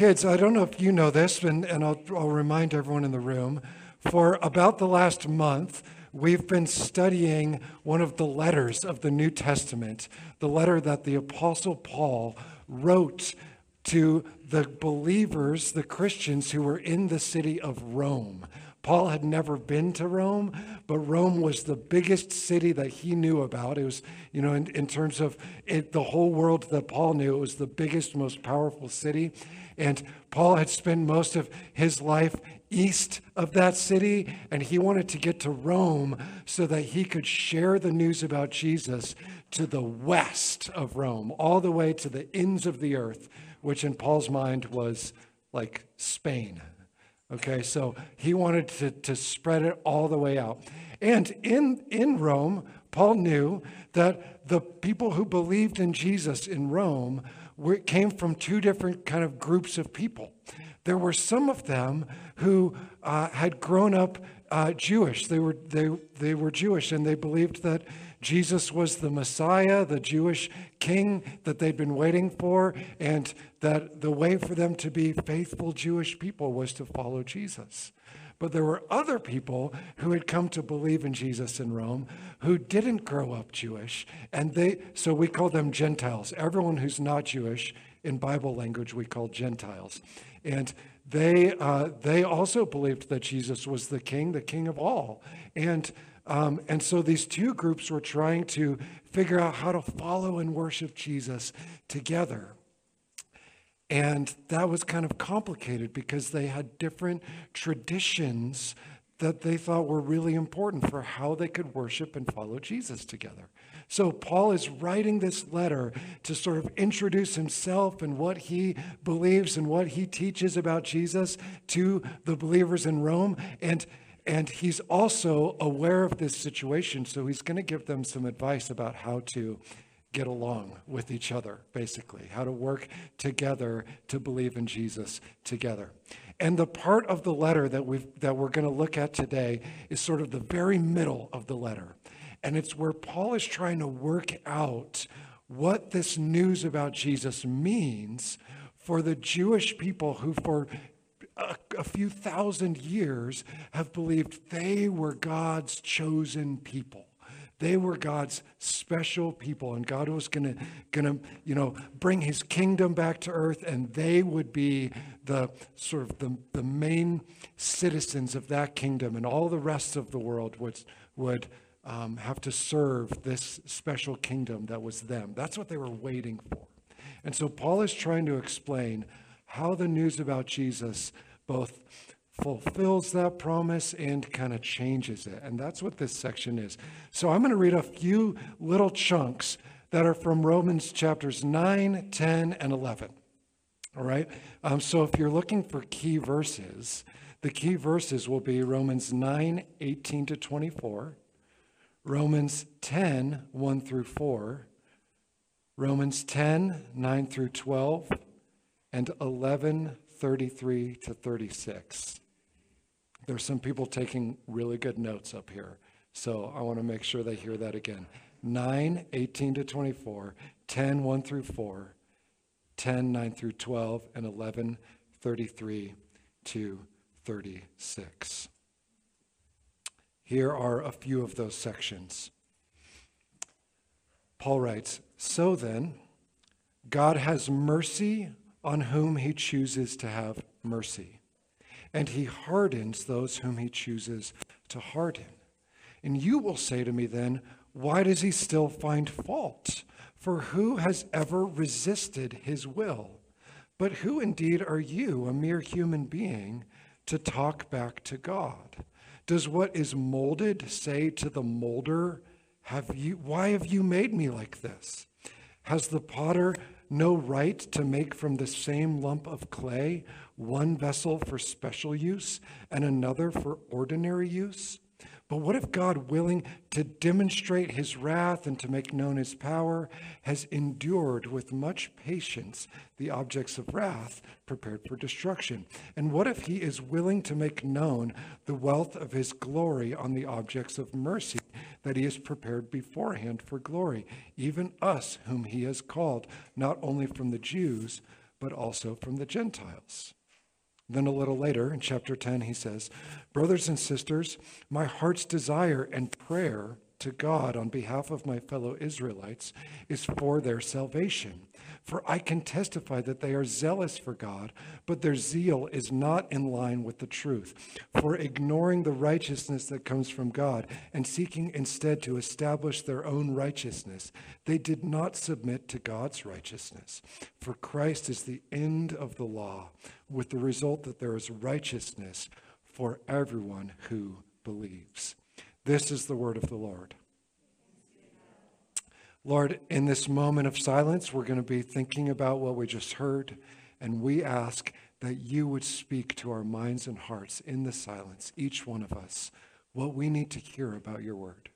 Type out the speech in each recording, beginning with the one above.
kids, I don't know if you know this, and I'll remind everyone in the room, for about the last month, we've been studying one of the letters of the New Testament, the letter that the Apostle Paul wrote to the believers, the Christians who were in the city of Rome. Paul had never been to Rome, but Rome was the biggest city that he knew about. It was, you know, in terms of it, the whole world that Paul knew, it was the biggest, most powerful city. And Paul had spent most of his life east of that city, and he wanted to get to Rome so that he could share the news about Jesus to the west of Rome, all the way to the ends of the earth, which in Paul's mind was like Spain. Okay, so he wanted to spread it all the way out. And in Rome, Paul knew that the people who believed in Jesus in Rome came from two different kind of groups of people. There were some of them who had grown up Jewish. They were Jewish, and they believed that Jesus was the Messiah, the Jewish king that they'd been waiting for, and that the way for them to be faithful Jewish people was to follow Jesus. But there were other people who had come to believe in Jesus in Rome who didn't grow up Jewish, and so we call them Gentiles. Everyone who's not Jewish, in Bible language, we call Gentiles. And they also believed that Jesus was the king of all. And so these two groups were trying to figure out how to follow and worship Jesus together. And that was kind of complicated because they had different traditions that they thought were really important for how they could worship and follow Jesus together. So Paul is writing this letter to sort of introduce himself and what he believes and what he teaches about Jesus to the believers in Rome. And he's also aware of this situation, so he's going to give them some advice about how to get along with each other, basically, how to work together to believe in Jesus together. And the part of the letter that we're going to look at today is sort of the very middle of the letter. And it's where Paul is trying to work out what this news about Jesus means for the Jewish people who for a few thousand years have believed they were God's chosen people. They were God's special people, and God was gonna bring his kingdom back to earth, and they would be the sort of the main citizens of that kingdom, and all the rest of the world would have to serve this special kingdom that was them. That's what they were waiting for. And so Paul is trying to explain how the news about Jesus both fulfills that promise and kind of changes it. And that's what this section is. So I'm going to read a few little chunks that are from Romans chapters 9, 10, and 11. All right. So if you're looking for key verses, the key verses will be Romans 9, 18 to 24, Romans 10, 1 through 4, Romans 10, 9 through 12, and 11, 33 to 36. There's some people taking really good notes up here, so I want to make sure they hear that again. 9, 18 to 24, 10, 1 through 4, 10, 9 through 12, and 11, 33 to 36. Here are a few of those sections. Paul writes, "So then, God has mercy on whom he chooses to have mercy, and he hardens those whom he chooses to harden. And you will say to me then, why does he still find fault? For who has ever resisted his will? But who indeed are you, a mere human being, to talk back to God? Does what is molded say to the molder, why have you made me like this? Has the potter no right to make from the same lump of clay one vessel for special use and another for ordinary use? But what if God, willing to demonstrate his wrath and to make known his power, has endured with much patience the objects of wrath prepared for destruction? And what if he is willing to make known the wealth of his glory on the objects of mercy that he has prepared beforehand for glory, even us whom he has called, not only from the Jews, but also from the Gentiles. Then a little later, in chapter 10, he says, brothers and sisters, my heart's desire and prayer to God on behalf of my fellow Israelites is for their salvation. For I can testify that they are zealous for God, but their zeal is not in line with the truth. For ignoring the righteousness that comes from God and seeking instead to establish their own righteousness, they did not submit to God's righteousness. For Christ is the end of the law, with the result that there is righteousness for everyone who believes. This is the word of the Lord. Lord, in this moment of silence, we're going to be thinking about what we just heard, and we ask that you would speak to our minds and hearts in the silence, each one of us, what we need to hear about your word.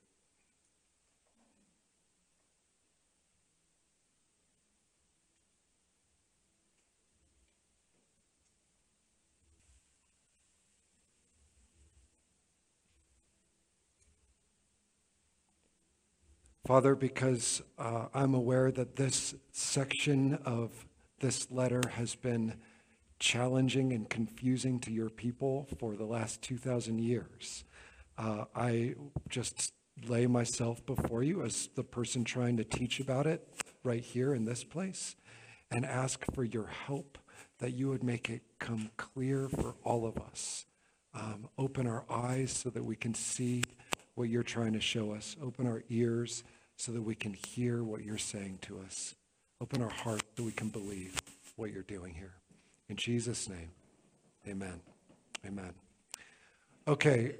Father, because I'm aware that this section of this letter has been challenging and confusing to your people for the last 2,000 years, I just lay myself before you as the person trying to teach about it right here in this place and ask for your help, that you would make it come clear for all of us. Open our eyes so that we can see what you're trying to show us. Open our ears so that we can hear what you're saying to us. Open our heart so we can believe what you're doing here. In Jesus' name, amen. Amen. Okay,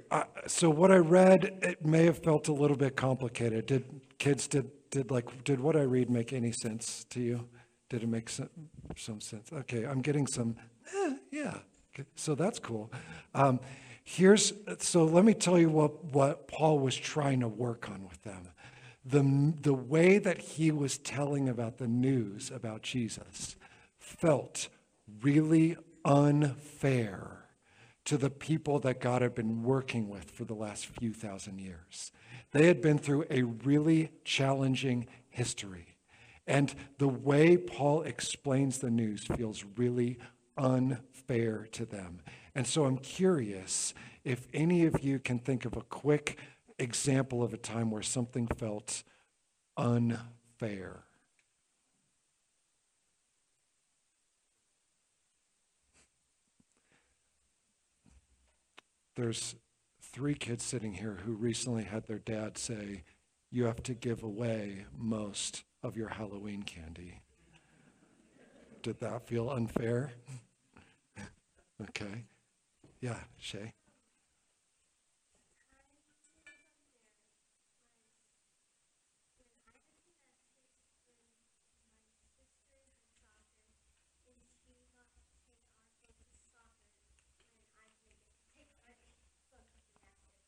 so what I read, it may have felt a little bit complicated. Did what I read make any sense to you? Did it make some sense? Okay, I'm getting some, yeah. So that's cool. So let me tell you what Paul was trying to work on with them. The way that he was telling about the news about Jesus felt really unfair to the people that God had been working with for the last few thousand years. They had been through a really challenging history, and the way Paul explains the news feels really unfair to them. And so I'm curious if any of you can think of a quick example of a time where something felt unfair. There's three kids sitting here who recently had their dad say, you have to give away most of your Halloween candy. Did that feel unfair? Okay. Yeah, Shay.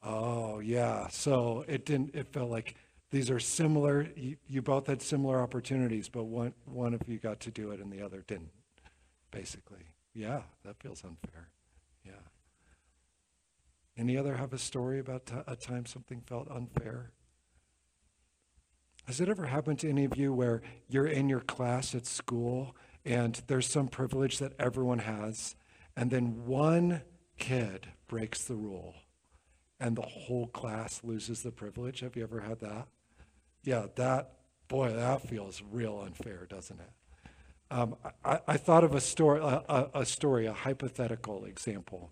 Oh, yeah. So it felt like these are similar. You both had similar opportunities, but one of you got to do it and the other didn't, basically. Yeah, that feels unfair. Yeah. Any other have a story about a time something felt unfair? Has it ever happened to any of you where you're in your class at school and there's some privilege that everyone has, and then one kid breaks the rule and the whole class loses the privilege? Have you ever had that? Yeah, that feels real unfair, doesn't it? I thought of a hypothetical example.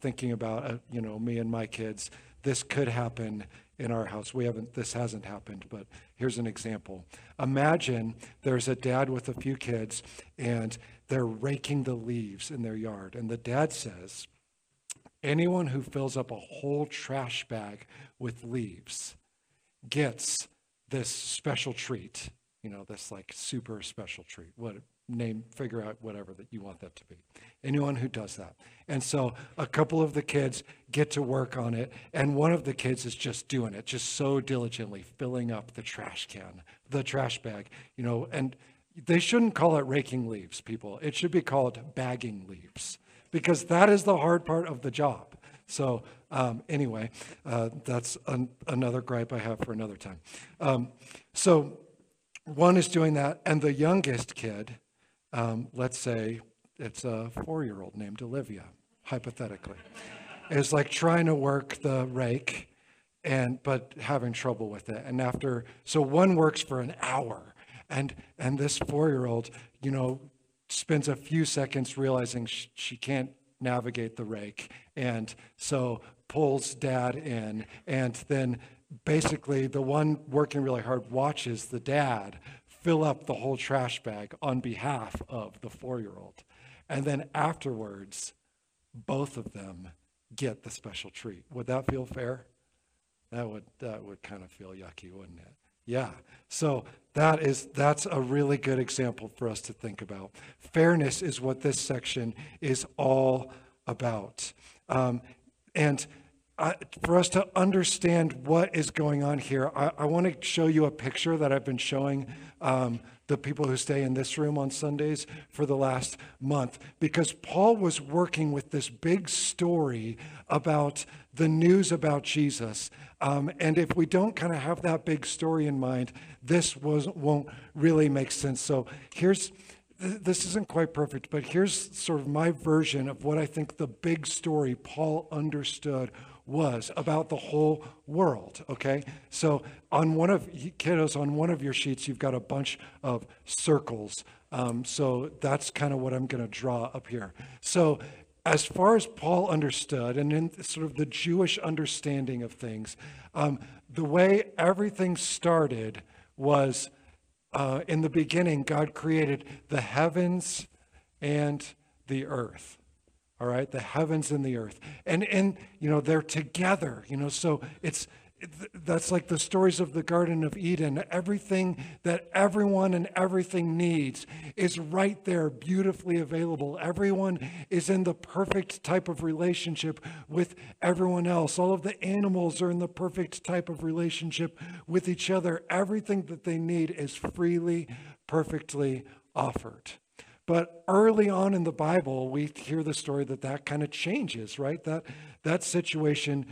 Thinking about, me and my kids, this could happen in our house. This hasn't happened, but here's an example. Imagine there's a dad with a few kids and they're raking the leaves in their yard. And the dad says, anyone who fills up a whole trash bag with leaves gets this special treat, this like super special treat, figure out whatever that you want that to be. Anyone who does that. And so a couple of the kids get to work on it, and one of the kids is just doing it, just so diligently filling up the trash bag, and they shouldn't call it raking leaves, people. It should be called bagging leaves, because that is the hard part of the job. So anyway, that's another gripe I have for another time. So one is doing that, and the youngest kid Let's say it's a 4-year-old named Olivia, hypothetically, is like trying to work the rake but having trouble with it. And after, so one works for an hour and this 4-year-old, you know, spends a few seconds realizing she can't navigate the rake. And so pulls dad in, and then basically the one working really hard watches the dad fill up the whole trash bag on behalf of the 4-year-old. And then afterwards, both of them get the special treat. Would that feel fair? That would kind of feel yucky, wouldn't it? Yeah. So that's a really good example for us to think about. Fairness is what this section is all about. For us to understand what is going on here, I want to show you a picture that I've been showing the people who stay in this room on Sundays for the last month, because Paul was working with this big story about the news about Jesus. And if we don't kind of have that big story in mind, this won't really make sense. So this isn't quite perfect, but here's sort of my version of what I think the big story Paul understood was about the whole world, okay? So on one of, kiddos, on one of your sheets, you've got a bunch of circles. So that's kind of what I'm going to draw up here. So as far as Paul understood, and in sort of the Jewish understanding of things, the way everything started was, in the beginning, God created the heavens and the earth. All right, the heavens and the earth, and you know, they're together. You know, so that's like the stories of the Garden of Eden. Everything that everyone and everything needs is right there, beautifully available. Everyone is in the perfect type of relationship with everyone else. All of the animals are in the perfect type of relationship with each other. Everything that they need is freely, perfectly offered. But early on in the Bible, we hear the story that kind of changes, right? That situation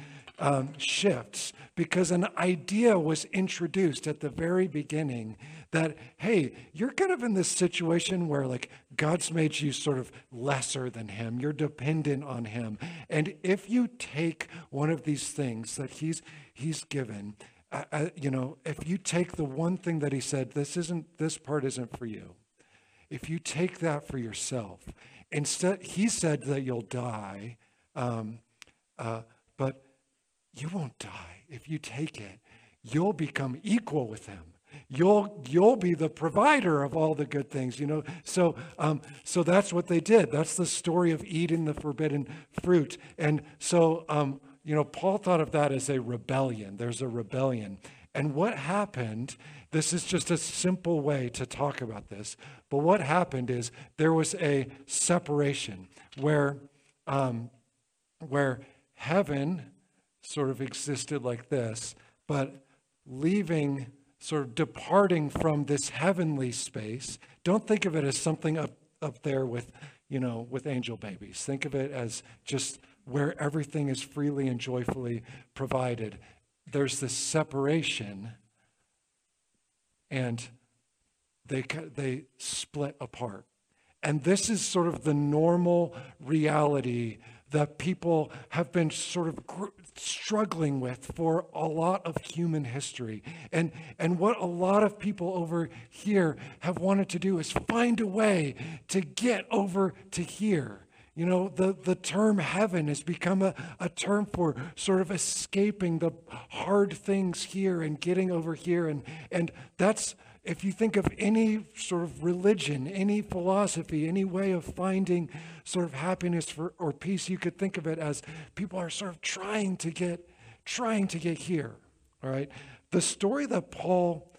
shifts, because an idea was introduced at the very beginning that, hey, you're kind of in this situation where like God's made you sort of lesser than him. You're dependent on him. And if you take one of these things that he's given, you know, if you take the one thing that he said, this part isn't for you. If you take that for yourself, instead, he said that you'll die, but you won't die if you take it. You'll become equal with him. You'll be the provider of all the good things, you know. So that's what they did. That's the story of eating the forbidden fruit. And so, you know, Paul thought of that as a rebellion. There's a rebellion. And what happened, this is just a simple way to talk about this, but what happened is there was a separation where heaven sort of existed like this, but leaving, sort of departing from this heavenly space. Don't think of it as something up there with, you know, with angel babies. Think of it as just where everything is freely and joyfully provided. There's this separation, and they split apart. And this is sort of the normal reality that people have been sort of struggling with for a lot of human history. And what a lot of people over here have wanted to do is find a way to get over to here. You know, the term heaven has become a term for sort of escaping the hard things here and getting over here. And that's, if you think of any sort of religion, any philosophy, any way of finding sort of happiness or peace, you could think of it as people are sort of trying to get here, all right? The story that Paul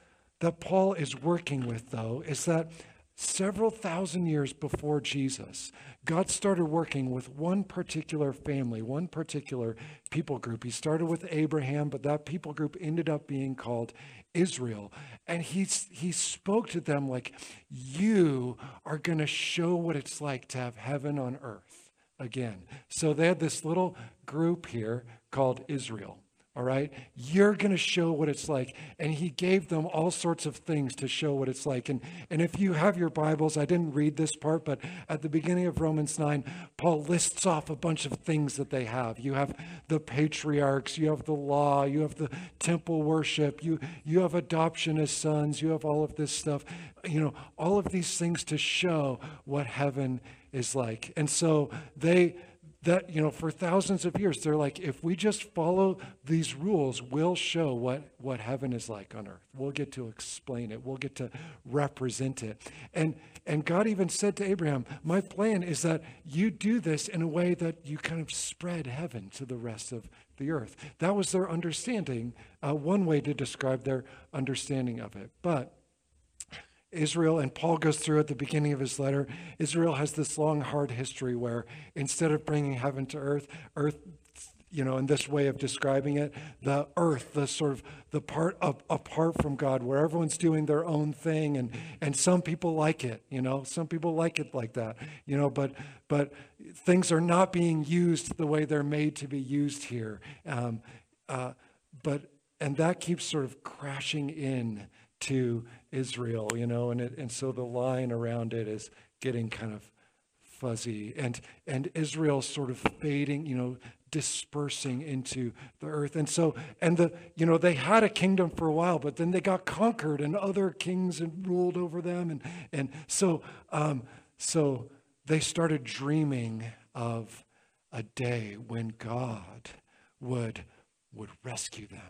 is working with, though, is that several thousand years before Jesus, God started working with one particular family, one particular people group. He started with Abraham, but that people group ended up being called Israel. And he spoke to them like, you are going to show what it's like to have heaven on earth again. So they had this little group here called Israel. All right, you're going to show what it's like. And he gave them all sorts of things to show what it's like. And if you have your Bibles, I didn't read this part, but at the beginning of Romans 9, Paul lists off a bunch of things that they have. You have the patriarchs, you have the law, you have the temple worship, you have adoption as sons, you have all of this stuff, you know, all of these things to show what heaven is like. And so that, you know, for thousands of years, they're like, if we just follow these rules, we'll show what heaven is like on earth. We'll get to explain it. We'll get to represent it. And God even said to Abraham, my plan is that you do this in a way that you kind of spread heaven to the rest of the earth. That was their understanding, one way to describe their understanding of it. But Israel, and Paul goes through at the beginning of his letter, Israel has this long, hard history where instead of bringing heaven to earth, you know, in this way of describing it, the earth, the sort of the part of apart from God, where everyone's doing their own thing, and some people like it, you know, some people like it like that, you know, but things are not being used the way they're made to be used here. And that keeps sort of crashing in to Israel, you know, and so the line around it is getting kind of fuzzy, and Israel sort of fading, you know, dispersing into the earth. And so, and the, you know, they had a kingdom for a while, but then they got conquered and other kings and ruled over them, and so they started dreaming of a day when God would rescue them.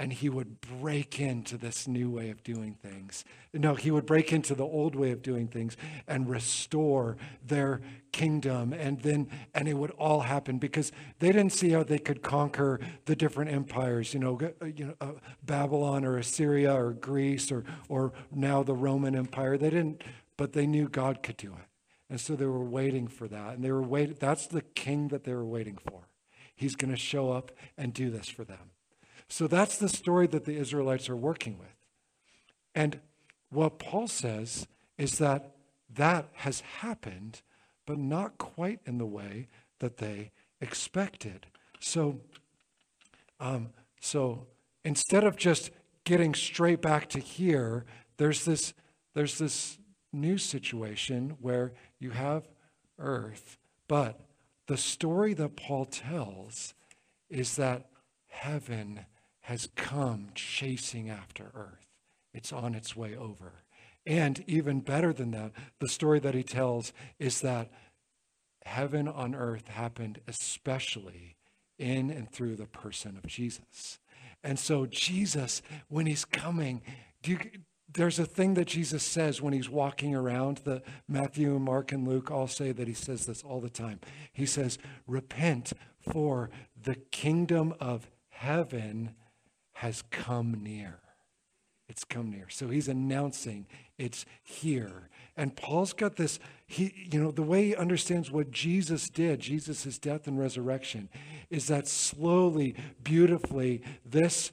And he would break into this new way of doing things. No, he would break into the old way of doing things and restore their kingdom. And it would all happen because they didn't see how they could conquer the different empires, you know, Babylon or Assyria or Greece or now the Roman Empire. They didn't, but they knew God could do it. And so they were waiting for that. And they were waiting. That's the king that they were waiting for. He's going to show up and do this for them. So that's the story that the Israelites are working with. And what Paul says is that has happened, but not quite in the way that they expected. So instead of just getting straight back to here, there's this new situation where you have earth, but the story that Paul tells is that heaven has come chasing after earth. It's on its way over. And even better than that, the story that he tells is that heaven on earth happened especially in and through the person of Jesus. And so Jesus, when he's coming, there's a thing that Jesus says when he's walking around. The Matthew, and Mark, and Luke all say that he says this all the time. He says, repent, for the kingdom of heaven has come near. It's come near. So he's announcing it's here. And Paul's got this, the way he understands what Jesus did, Jesus' death and resurrection, is that slowly, beautifully, these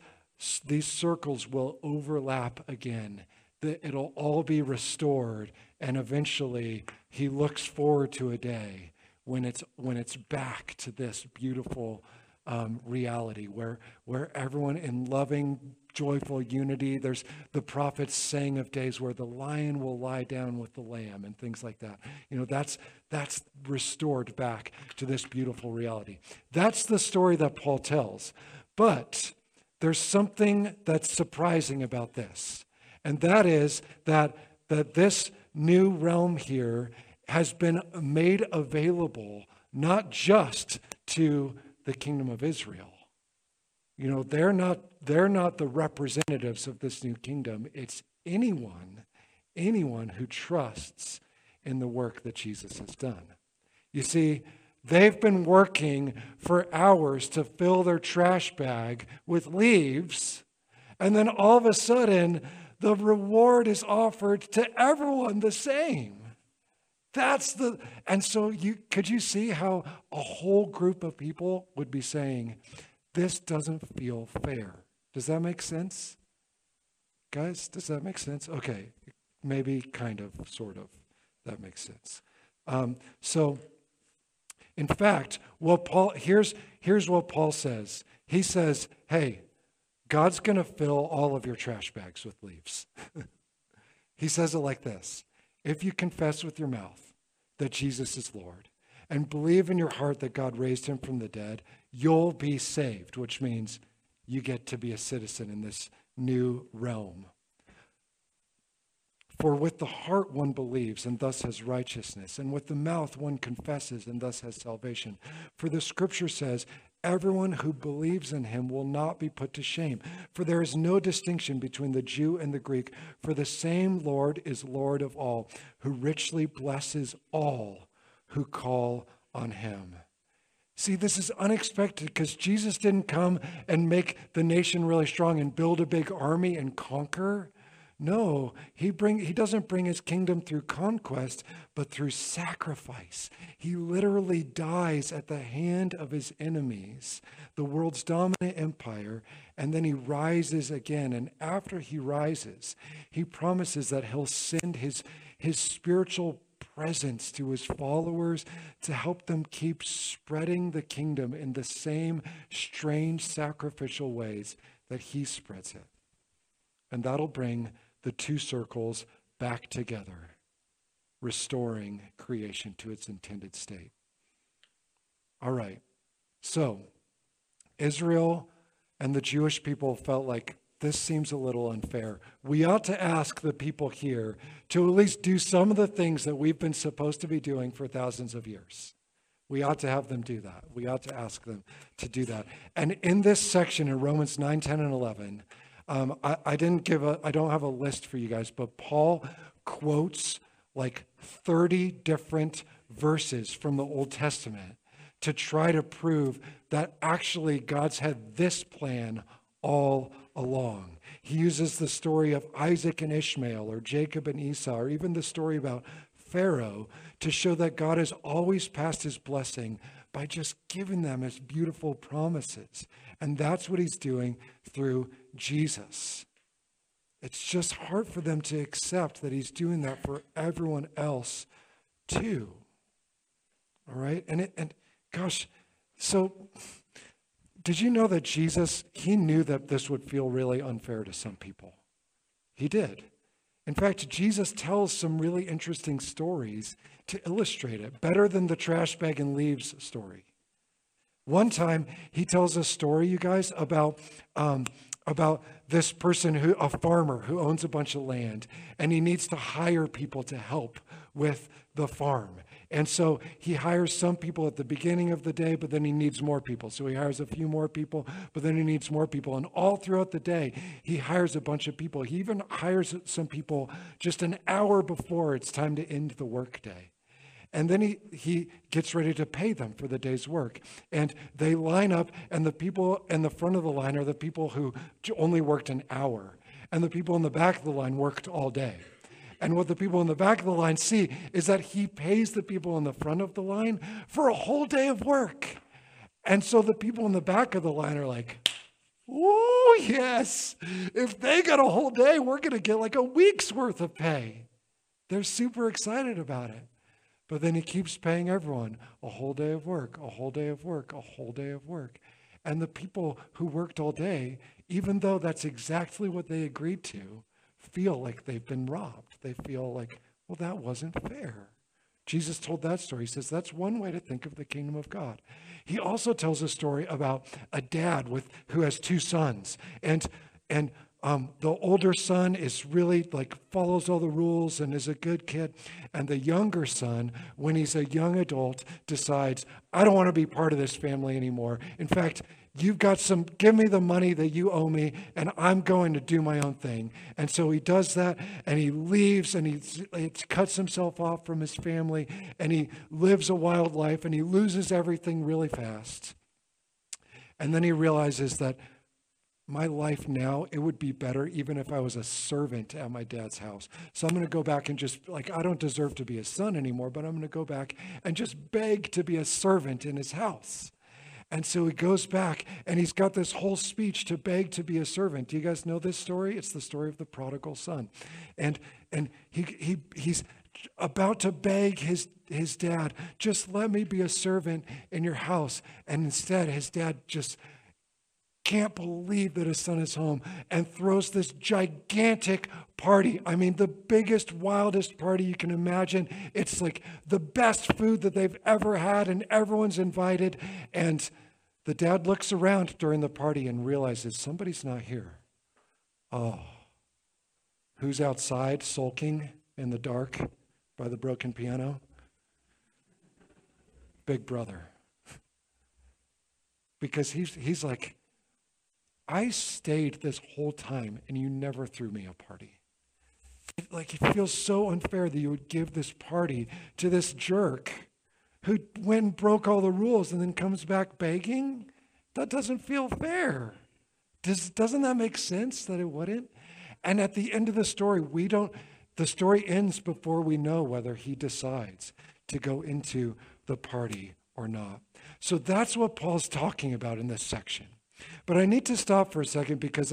circles will overlap again. It'll all be restored. And eventually he looks forward to a day when it's back to this beautiful reality where everyone in loving, joyful unity. There's the prophets saying of days where the lion will lie down with the lamb and things like that. You know, that's restored back to this beautiful reality. That's the story that Paul tells. But there's something that's surprising about this. And that is that this new realm here has been made available not just to the kingdom of Israel. You know, they're not the representatives of this new kingdom. It's anyone who trusts in the work that Jesus has done. You see, they've been working for hours to fill their trash bag with leaves, and then all of a sudden, the reward is offered to everyone the same. And so could you see how a whole group of people would be saying, this doesn't feel fair. Does that make sense? Guys, does that make sense? Okay, maybe kind of, sort of, that makes sense. So In fact, what Paul, here's what Paul says. He says, hey, God's going to fill all of your trash bags with leaves. He says it like this. If you confess with your mouth that Jesus is Lord and believe in your heart that God raised him from the dead, you'll be saved, which means you get to be a citizen in this new realm. For with the heart one believes, and thus has righteousness. And with the mouth one confesses, and thus has salvation. For the scripture says, everyone who believes in him will not be put to shame. For there is no distinction between the Jew and the Greek. For the same Lord is Lord of all, who richly blesses all who call on him. See, this is unexpected because Jesus didn't come and make the nation really strong and build a big army and conquer. No, he doesn't bring his kingdom through conquest, but through sacrifice. He literally dies at the hand of his enemies, the world's dominant empire, and then he rises again. And after he rises, he promises that he'll send his spiritual presence to his followers to help them keep spreading the kingdom in the same strange sacrificial ways that he spreads it. And that'll bring the two circles back together, restoring creation to its intended state. All right, so Israel and the Jewish people felt like this seems a little unfair. We ought to ask the people here to at least do some of the things that we've been supposed to be doing for thousands of years. We ought to have them do that. We ought to ask them to do that. And in this section in Romans 9, 10, and 11, I don't have a list for you guys, but Paul quotes like 30 different verses from the Old Testament to try to prove that actually God's had this plan all along. He uses the story of Isaac and Ishmael or Jacob and Esau, or even the story about Pharaoh to show that God has always passed his blessing by just giving them his beautiful promises. And that's what he's doing through Jesus. It's just hard for them to accept that he's doing that for everyone else too. All right? So did you know that Jesus, he knew that this would feel really unfair to some people? He did. In fact, Jesus tells some really interesting stories to illustrate it, better than the trash bag and leaves story. One time, he tells a story, you guys, about this person, a farmer who owns a bunch of land, and he needs to hire people to help with the farm. And so he hires some people at the beginning of the day, but then he needs more people. So he hires a few more people, but then he needs more people. And all throughout the day, he hires a bunch of people. He even hires some people just an hour before it's time to end the workday. And then he gets ready to pay them for the day's work. And they line up, and the people in the front of the line are the people who only worked an hour. And the people in the back of the line worked all day. And what the people in the back of the line see is that he pays the people in the front of the line for a whole day of work. And so the people in the back of the line are like, oh, yes, if they got a whole day, we're going to get like a week's worth of pay. They're super excited about it. But then he keeps paying everyone a whole day of work, a whole day of work, a whole day of work. And the people who worked all day, even though that's exactly what they agreed to, feel like they've been robbed. They feel like, well, that wasn't fair. Jesus told that story. He says, that's one way to think of the kingdom of God. He also tells a story about a dad who has two sons. And the older son is really like follows all the rules and is a good kid. And the younger son, when he's a young adult, decides, I don't want to be part of this family anymore. In fact, you've got give me the money that you owe me, and I'm going to do my own thing. And so he does that, and he leaves, and he cuts himself off from his family, and he lives a wild life, and he loses everything really fast. And then he realizes that my life now, it would be better even if I was a servant at my dad's house. So I'm going to go back and just, like, I don't deserve to be a son anymore, but I'm going to go back and just beg to be a servant in his house. And so he goes back, and he's got this whole speech to beg to be a servant. Do you guys know this story? It's the story of the prodigal son. And he's about to beg his dad, just let me be a servant in your house. And instead, his dad just can't believe that his son is home and throws this gigantic party. I mean, the biggest, wildest party you can imagine. It's like the best food that they've ever had, and everyone's invited. And the dad looks around during the party and realizes somebody's not here. Oh, who's outside sulking in the dark by the broken piano? Big brother. Because he's like, I stayed this whole time and you never threw me a party. It feels so unfair that you would give this party to this jerk who went and broke all the rules and then comes back begging. That doesn't feel fair. Doesn't that make sense that it wouldn't? And at the end of the story, the story ends before we know whether he decides to go into the party or not. So that's what Paul's talking about in this section. But I need to stop for a second because,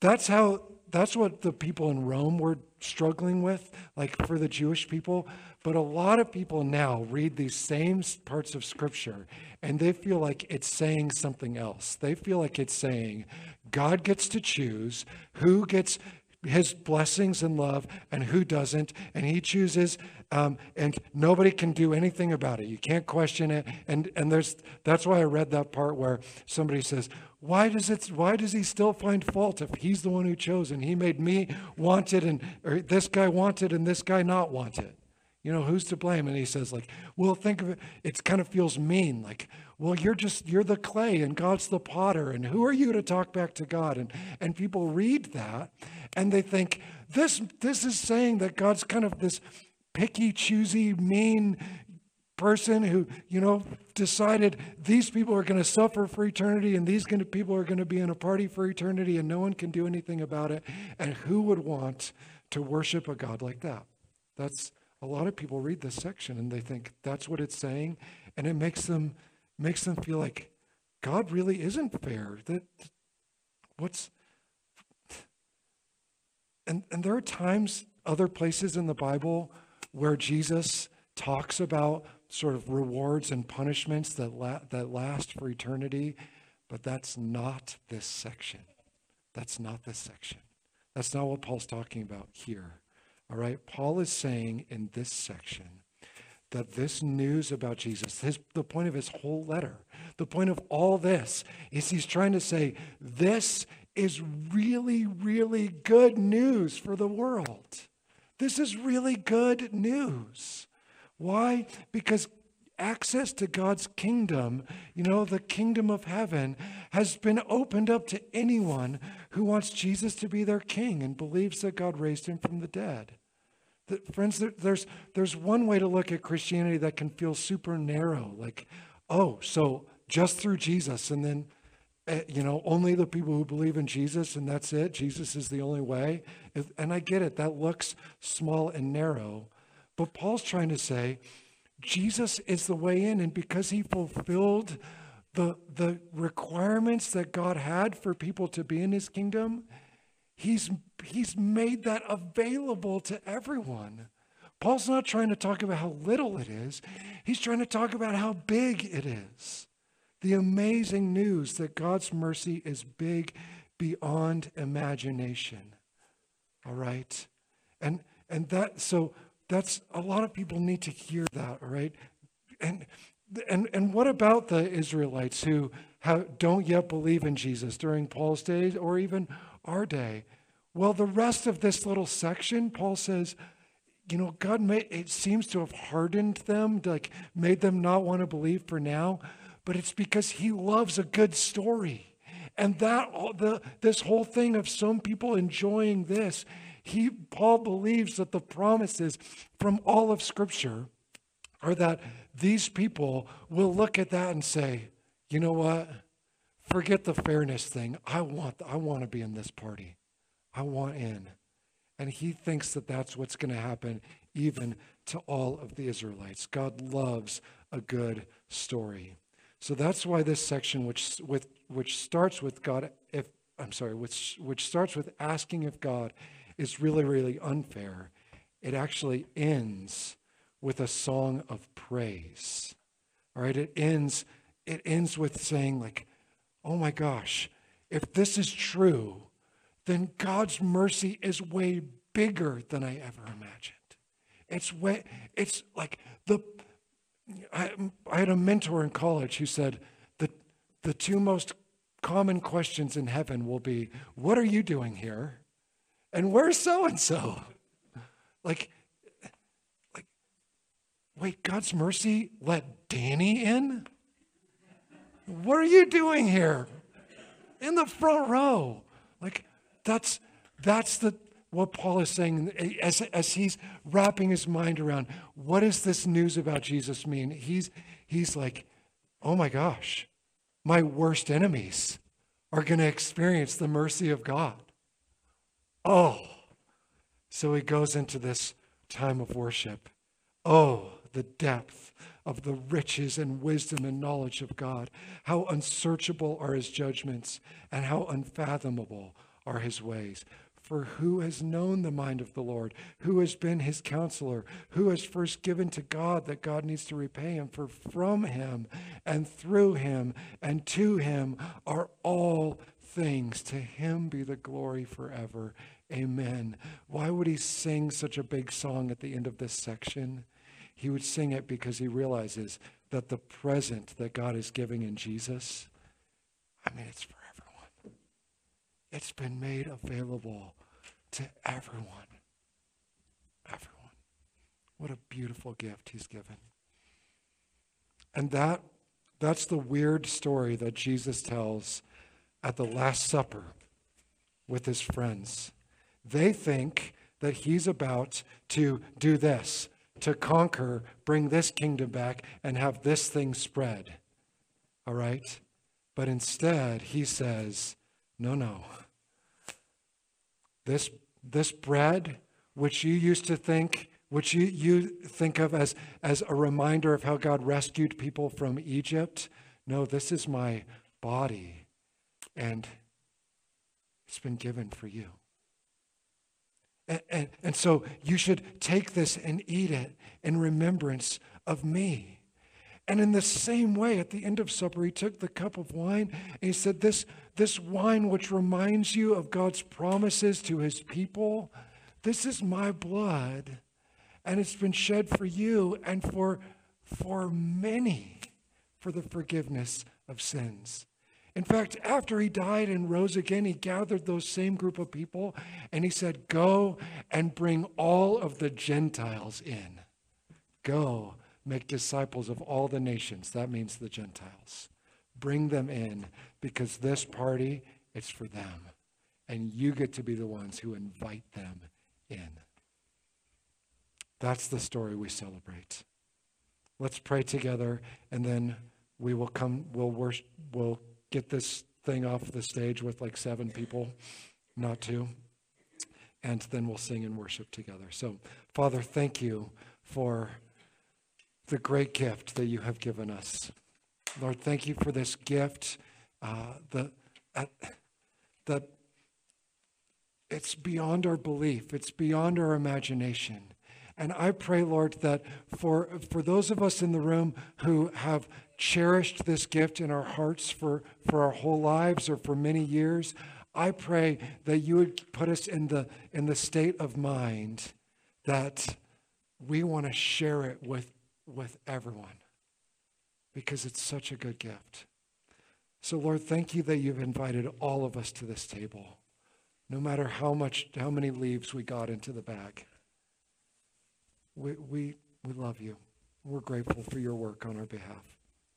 that's what the people in Rome were struggling with, like for the Jewish people. But a lot of people now read these same parts of Scripture and they feel like it's saying something else. They feel like it's saying God gets to choose who gets his blessings and love and who doesn't, and he chooses, and nobody can do anything about it. You can't question it. And that's why I read that part where somebody says, why does he still find fault if he's the one who chose and he made me wanted or this guy wanted and this guy not wanted? Who's to blame? And he says, think of it. It kind of feels mean. You're the clay and God's the potter. And who are you to talk back to God? And people read that and they think this is saying that God's kind of this picky, choosy, mean person who, decided these people are going to suffer for eternity and these people are going to be in a party for eternity and no one can do anything about it. And who would want to worship a God like that? A lot of people read this section and they think that's what it's saying, and it makes them feel like God really isn't fair. And there are times, other places in the Bible where Jesus talks about sort of rewards and punishments that last for eternity, but that's not this section. That's not this section. That's not what Paul's talking about here. All right, Paul is saying in this section that this news about Jesus, the point of his whole letter, the point of all this, is he's trying to say, this is really, really good news for the world. This is really good news. Why? Because access to God's kingdom, the kingdom of heaven, has been opened up to anyone who wants Jesus to be their king and believes that God raised him from the dead. Friends, there's one way to look at Christianity that can feel super narrow, like, oh, so just through Jesus, and then, only the people who believe in Jesus, and that's it. Jesus is the only way. And I get it. That looks small and narrow. But Paul's trying to say, Jesus is the way in, and because he fulfilled the requirements that God had for people to be in his kingdom, he's made that available to everyone. Paul's not trying to talk about how little it is. He's trying to talk about how big it is. The amazing news that God's mercy is big beyond imagination. All right? That's a lot of people need to hear that, all right? And what about the Israelites who don't yet believe in Jesus during Paul's day or even our day? Well, the rest of this little section, Paul says, it seems to have hardened them, made them not want to believe for now, but it's because he loves a good story. And this whole thing of some people enjoying this, Paul believes that the promises from all of Scripture are that these people will look at that and say, you know what? Forget the fairness thing. I want to be in this party. I want in. And he thinks that that's what's going to happen even to all of the Israelites. God loves a good story. So that's why this section, which starts with asking if God is really, really unfair, it actually ends with a song of praise. All right, it ends with saying, like, oh my gosh, if this is true, then God's mercy is way bigger than I ever imagined. I had a mentor in college who said that the two most common questions in heaven will be, what are you doing here? And where's so-and-so? Like, wait, God's mercy let Danny in? What are you doing here? In the front row. Like, that's what Paul is saying as he's wrapping his mind around, what does this news about Jesus mean? He's like, oh my gosh, my worst enemies are going to experience the mercy of God. Oh, so he goes into this time of worship. Oh, the depth of the riches and wisdom and knowledge of God. How unsearchable are his judgments, and how unfathomable are his ways. For who has known the mind of the Lord? Who has been his counselor? Who has first given to God that God needs to repay him? For from him and through him and to him are all things. To him be the glory forever. Amen. Why would he sing such a big song at the end of this section? He would sing it because he realizes that the present that God is giving in Jesus, I mean, it's for everyone. It's been made available to everyone. Everyone. What a beautiful gift he's given. And that's the weird story that Jesus tells at the Last Supper with his friends. They think that he's about to do this, to conquer, bring this kingdom back, and have this thing spread, all right? But instead, he says, no. This bread, which you used to think, which you think of as a reminder of how God rescued people from Egypt, no, this is my body, and it's been given for you. And so you should take this and eat it in remembrance of me. And in the same way, at the end of supper, he took the cup of wine and he said, this wine which reminds you of God's promises to his people, this is my blood, and it's been shed for you and for many for the forgiveness of sins. In fact, after he died and rose again, he gathered those same group of people and he said, go and bring all of the Gentiles in. Go make disciples of all the nations. That means the Gentiles. Bring them in, because this party, it's for them. And you get to be the ones who invite them in. That's the story we celebrate. Let's pray together, and then we will come, we'll get this thing off the stage with like 7 people, not 2. And then we'll sing and worship together. So, Father, thank you for the great gift that you have given us. Lord, thank you for this gift that it's beyond our belief. It's beyond our imagination. And I pray, Lord, that for those of us in the room who have cherished this gift in our hearts for our whole lives or for many years, I pray that you would put us in the state of mind that we want to share it with everyone, because it's such a good gift. So Lord, thank you that you've invited all of us to this table, no matter how many leaves we got into the bag. We love you. We're grateful for your work on our behalf.